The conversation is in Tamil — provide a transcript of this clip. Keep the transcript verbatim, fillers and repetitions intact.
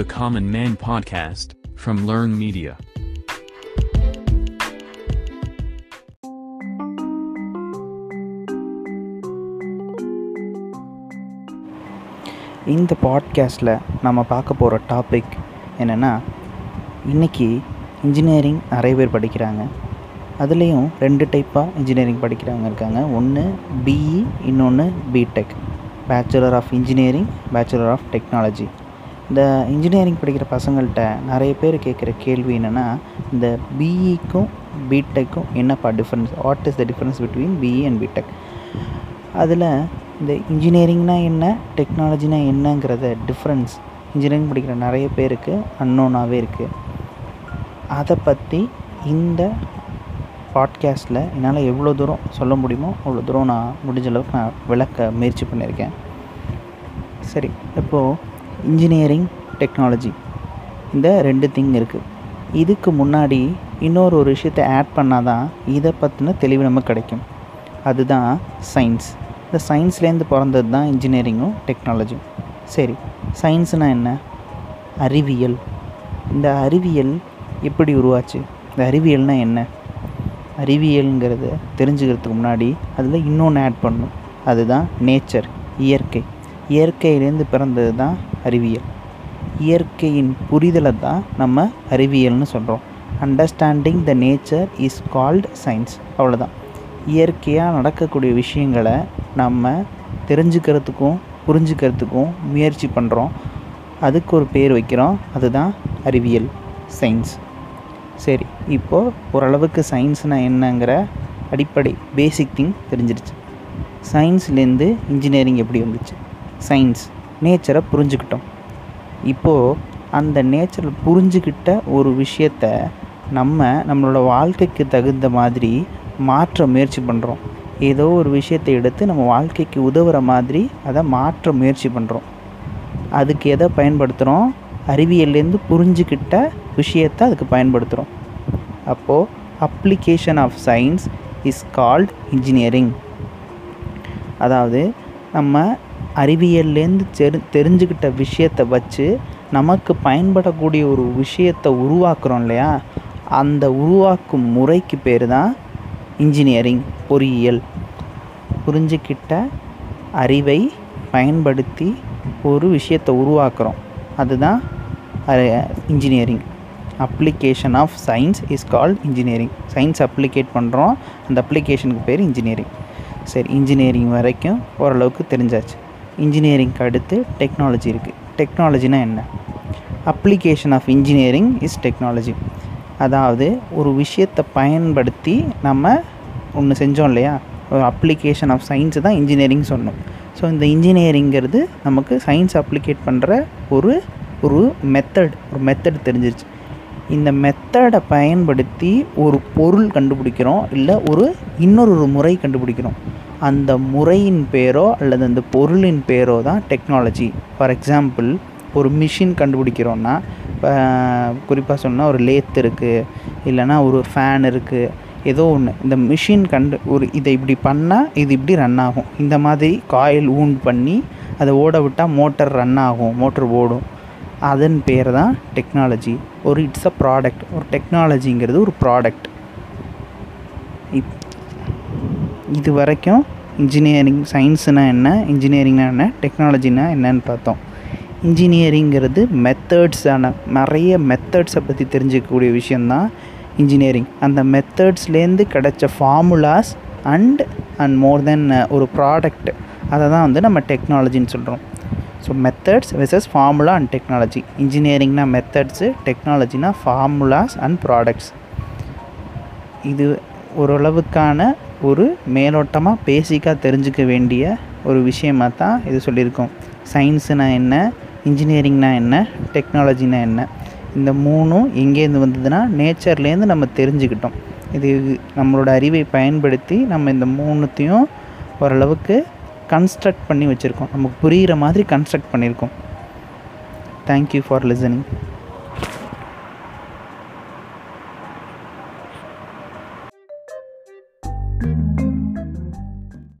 The Common Man Podcast, from Learn Media. இந்த பாட்காஸ்டில் நம்ம பார்க்க போகிற டாபிக் என்னென்னா, இன்றைக்கி இன்ஜினியரிங் நிறைய பேர் படிக்கிறாங்க. அதுலேயும் ரெண்டு டைப்பாக இன்ஜினியரிங் படிக்கிறவங்க இருக்காங்க. ஒன்று பிஇ, இன்னொன்று B Tech, bachelor of engineering, bachelor of technology. இந்த இன்ஜினியரிங் படிக்கிற பசங்கள்கிட்ட நிறைய பேர் கேட்குற கேள்வி என்னென்னா, இந்த பிஇக்கும் பிடெக்கும் என்னப்பா difference, what is the difference between BE and B Tech? அதில் இந்த இன்ஜினியரிங்னா என்ன, டெக்னாலஜினா என்னங்கிறத டிஃப்ரென்ஸ் இன்ஜினியரிங் படிக்கிற நிறைய பேருக்கு அன்னோனாகவே இருக்குது. அதை பற்றி இந்த பாட்காஸ்ட்டில் என்னால் எவ்வளோ தூரம் சொல்ல முடியுமோ அவ்வளோ தூரம் நான் முடிஞ்ச அளவுக்கு நான் விளக்க முயற்சி பண்ணியிருக்கேன். சரி, இப்போது இன்ஜினியரிங், டெக்னாலஜி, இந்த ரெண்டு திங் இருக்குது. இதுக்கு முன்னாடி இன்னொரு ஒரு விஷயத்தை ஆட் பண்ணால் தான் இதை பற்றின தெளிவு நமக்கு கிடைக்கும். அதுதான் சயின்ஸ். இந்த சயின்ஸ்லேருந்து பிறந்தது தான் இன்ஜினியரிங்கும் டெக்னாலஜியும். சரி, சயின்ஸுனால் என்ன? அறிவியல். இந்த அறிவியல் எப்படி உருவாச்சு? இந்த அறிவியல்னால் என்ன? அறிவியலுங்கிறத தெரிஞ்சுக்கிறதுக்கு முன்னாடி அதில் இன்னொன்று ஆட் பண்ணணும். அதுதான் நேச்சர், இயற்கை. இயற்கையிலேருந்து பிறந்தது தான் அறிவியல். இயற்கையின் புரிதலை தான் நம்ம அறிவியல்னு சொல்கிறோம். Understanding the nature is called science. அவ்வளோதான். இயற்கையாக நடக்கக்கூடிய விஷயங்களை நம்ம தெரிஞ்சுக்கிறதுக்கும் புரிஞ்சுக்கிறதுக்கும் முயற்சி பண்ணுறோம். அதுக்கு ஒரு பேர் வைக்கிறோம். அதுதான் அறிவியல், சயின்ஸ். சரி, இப்போது ஓரளவுக்கு சயின்ஸ்னால் என்னங்கிற அடிப்படை பேசிக் திங் தெரிஞ்சிருச்சு. சயின்ஸ்லேருந்து இன்ஜினியரிங் எப்படி வந்துச்சு? சயின்ஸ் நேச்சரை புரிஞ்சுக்கிட்டோம். இப்போது அந்த நேச்சரை புரிஞ்சுக்கிட்ட ஒரு விஷயத்த நம்ம நம்மளோட வாழ்க்கைக்கு தகுந்த மாதிரி மாற்ற முயற்சி பண்ணுறோம். ஏதோ ஒரு விஷயத்தை எடுத்து நம்ம வாழ்க்கைக்கு உதவுற மாதிரி அதை மாற்ற முயற்சி பண்ணுறோம். அதுக்கு எதை பயன்படுத்துகிறோம்? அறிவியல்லேருந்து புரிஞ்சுக்கிட்ட விஷயத்தை அதுக்கு பயன்படுத்துகிறோம். அப்போது application of science is called engineering. அதாவது நம்ம அறிவியல்லேருந்து தெரி தெரிஞ்சுக்கிட்ட விஷயத்தை வச்சு நமக்கு பயன்படக்கூடிய ஒரு விஷயத்தை உருவாக்குறோம் இல்லையா? அந்த உருவாக்கும் முறைக்கு பேர் தான் இன்ஜினியரிங், பொறியியல். புரிஞ்சுக்கிட்ட அறிவை பயன்படுத்தி ஒரு விஷயத்தை உருவாக்குறோம். அதுதான் engineering. Application of science is called engineering. Science applicate பண்ணுறோம், அந்த அப்ளிகேஷனுக்கு பேர் இன்ஜினியரிங். சரி, இன்ஜினியரிங் வரைக்கும் ஓரளவுக்கு தெரிஞ்சாச்சு. இன்ஜினியரிங்க்கு அடுத்து டெக்னாலஜி இருக்குது. டெக்னாலஜினால் என்ன? Application of engineering is technology. அதாவது ஒரு விஷயத்தை பயன்படுத்தி நம்ம ஒன்று செஞ்சோம் இல்லையா? ஒரு அப்ளிகேஷன் ஆஃப் சயின்ஸு தான் இன்ஜினியரிங் சொன்னோம். ஸோ இந்த இன்ஜினியரிங்கிறது நமக்கு சயின்ஸ் அப்ளிகேட் பண்ணுற ஒரு ஒரு மெத்தட் ஒரு மெத்தட் தெரிஞ்சிருச்சு. இந்த மெத்தடை பயன்படுத்தி ஒரு பொருள் கண்டுபிடிக்கிறோம், இல்லை ஒரு இன்னொரு ஒரு முறை கண்டுபிடிக்கிறோம். அந்த முறையின் பேரோ அல்லது அந்த பொருளின் பேரோ தான் டெக்னாலஜி. ஃபார் எக்ஸாம்பிள், ஒரு மிஷின் கண்டுபிடிக்கிறோன்னா, இப்போ குறிப்பாக சொன்னால் ஒரு லேத் இருக்குது, இல்லைனா ஒரு ஃபேன் இருக்குது, ஏதோ ஒன்று. இந்த மிஷின் கண்டு ஒரு இதை இப்படி பண்ணால் இது இப்படி ரன் ஆகும், இந்த மாதிரி காயில் ஊண்ட் பண்ணி அதை ஓட விட்டால் மோட்டர் ரன் ஆகும், மோட்டர் ஓடும். அதன் பேர் தான் டெக்னாலஜி. ஒரு இட்ஸ் அ ப்ராடக்ட். ஒரு டெக்னாலஜிங்கிறது ஒரு ப்ராடக்ட். இப் இது வரைக்கும் இன்ஜினியரிங், சயின்ஸுனால் என்ன, இன்ஜினியரிங்னால் என்ன, டெக்னாலஜினால் என்னன்னு பார்த்தோம். இன்ஜினியரிங்கிறது மெத்தட்ஸான நிறைய மெத்தட்ஸை பற்றி தெரிஞ்சிக்கக்கூடிய விஷயந்தான் இன்ஜினியரிங். அந்த மெத்தட்ஸ்லேருந்து கிடைச்ச formulas and and more then ஒரு ப்ராடக்ட், அதை தான் வந்து நம்ம டெக்னாலஜின்னு சொல்கிறோம். So methods versus formula and technology. இன்ஜினியரிங்னா மெத்தட்ஸு, டெக்னாலஜினா ஃபார்முலாஸ் அண்ட் ப்ராடக்ட்ஸ். இது ஓரளவுக்கான ஒரு மேலோட்டமாக பேசிக்காக தெரிஞ்சிக்க வேண்டிய ஒரு விஷயமாக தான் இது சொல்லியிருக்கோம். சயின்ஸுனால் என்ன, இன்ஜினியரிங்னால் என்ன, டெக்னாலஜினால் என்ன, இந்த மூணும் எங்கேருந்து வந்ததுன்னா நேச்சர்லேருந்து நம்ம தெரிஞ்சுக்கிட்டோம். இது நம்மளோட அறிவை பயன்படுத்தி நம்ம இந்த மூணுத்தையும் ஓரளவுக்கு கன்ஸ்ட்ரக்ட் பண்ணி வச்சுருக்கோம், நமக்கு புரிகிற மாதிரி கன்ஸ்ட்ரக்ட் பண்ணியிருக்கோம். Thank you for listening.